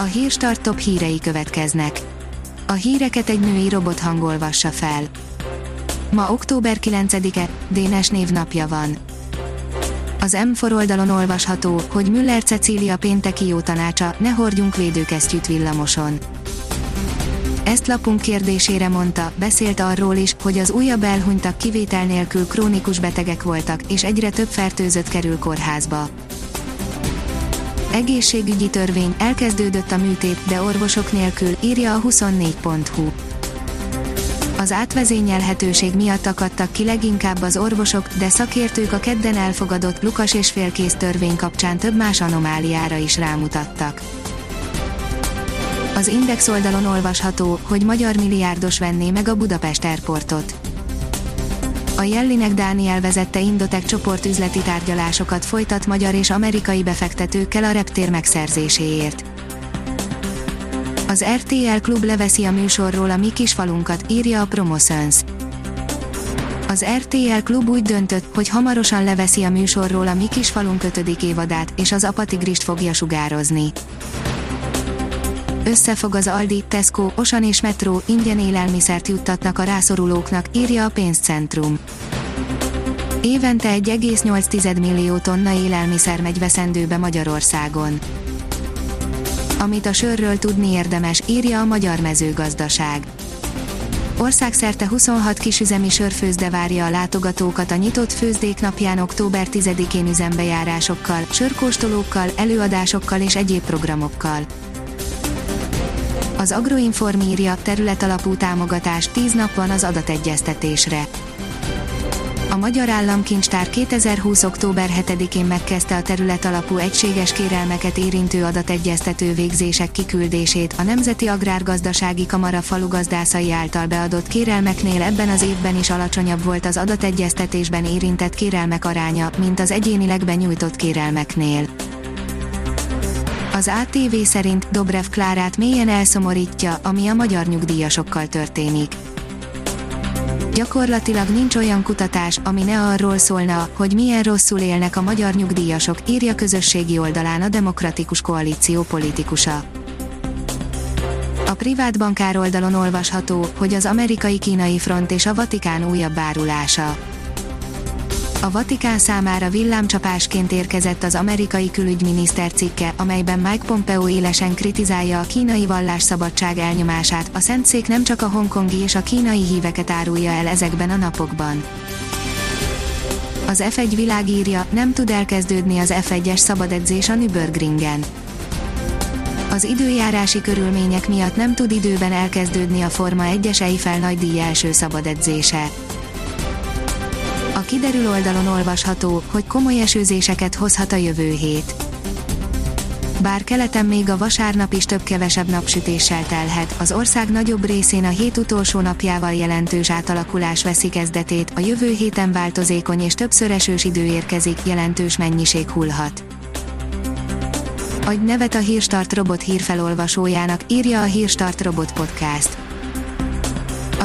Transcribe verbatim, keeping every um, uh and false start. A Hírstart top hírei következnek. A híreket egy női robot hangolvassa fel. Ma október kilencedike, Dénes névnapja van. Az M négy oldalon olvasható, hogy Müller Cecília pénteki jó tanácsa, ne hordjunk védőkesztyűt villamoson. Ezt lapunk kérdésére mondta, beszélt arról is, hogy az újabb elhunytak kivétel nélkül krónikus betegek voltak, és egyre több fertőzött kerül kórházba. Egészségügyi törvény, elkezdődött a műtét, de orvosok nélkül, írja a huszonnégy pont hu. Az átvezényelhetőség miatt akadtak ki leginkább az orvosok, de szakértők a kedden elfogadott Lukas és félkész törvény kapcsán több más anomáliára is rámutattak. Az Index oldalon olvasható, hogy magyar milliárdos venné meg a Budapest Airportot. A Jellinek Dániel vezette Indotek csoport üzleti tárgyalásokat folytat magyar és amerikai befektetőkkel a reptér megszerzéséért. Az er té el Klub leveszi a műsorról a Mi Kis Falunkat, írja a Promoszöns. Az er té el Klub úgy döntött, hogy hamarosan leveszi a műsorról a Mi Kis Falunk ötödik évadát, és az Apatigrist fogja sugározni. Összefog az Aldi, Tesco, Osan és Metro, ingyen élelmiszert juttatnak a rászorulóknak, írja a Pénzcentrum. Évente egy egész nyolc millió tonna élelmiszer megy veszendőbe Magyarországon. Amit a sörről tudni érdemes, írja a Magyar Mezőgazdaság. Országszerte huszonhat kisüzemi sörfőzde várja a látogatókat a nyitott főzdék napján október tizedikén üzembejárásokkal, sörkóstolókkal, előadásokkal és egyéb programokkal. Az Agroinform írja, területalapú támogatás, tíz nap van az adategyeztetésre. A Magyar Államkincstár kétezer-húsz. október hetedikén megkezdte a területalapú egységes kérelmeket érintő adategyeztető végzések kiküldését, a Nemzeti Agrárgazdasági Kamara falugazdászai által beadott kérelmeknél ebben az évben is alacsonyabb volt az adategyeztetésben érintett kérelmek aránya, mint az egyénileg benyújtott kérelmeknél. Az á té vé szerint Dobrev Klárát mélyen elszomorítja, ami a magyar nyugdíjasokkal történik. Gyakorlatilag nincs olyan kutatás, ami ne arról szólna, hogy milyen rosszul élnek a magyar nyugdíjasok, írja közösségi oldalán a Demokratikus Koalíció politikusa. A Privátbankár oldalon olvasható, hogy az amerikai-kínai front és a Vatikán újabb bárulása. A Vatikán számára villámcsapásként érkezett az amerikai külügyminiszter cikke, amelyben Mike Pompeo élesen kritizálja a kínai vallásszabadság elnyomását, a Szentszék nem csak a hongkongi és a kínai híveket árulja el ezekben a napokban. Az ef egy világírja, nem tud elkezdődni az ef egyes szabadedzés a Nürburgringen. Az időjárási körülmények miatt nem tud időben elkezdődni a Forma egyes Eifel nagydíj első szabadedzése. A kiderül oldalon olvasható, hogy komoly esőzéseket hozhat a jövő hét. Bár keleten még a vasárnap is több-kevesebb napsütéssel telhet, az ország nagyobb részén a hét utolsó napjával jelentős átalakulás veszi kezdetét, a jövő héten változékony és többször esős idő érkezik, jelentős mennyiség hullhat. Adj nevet a Hírstart robot hírfelolvasójának, írja a Hírstart robot podcast. A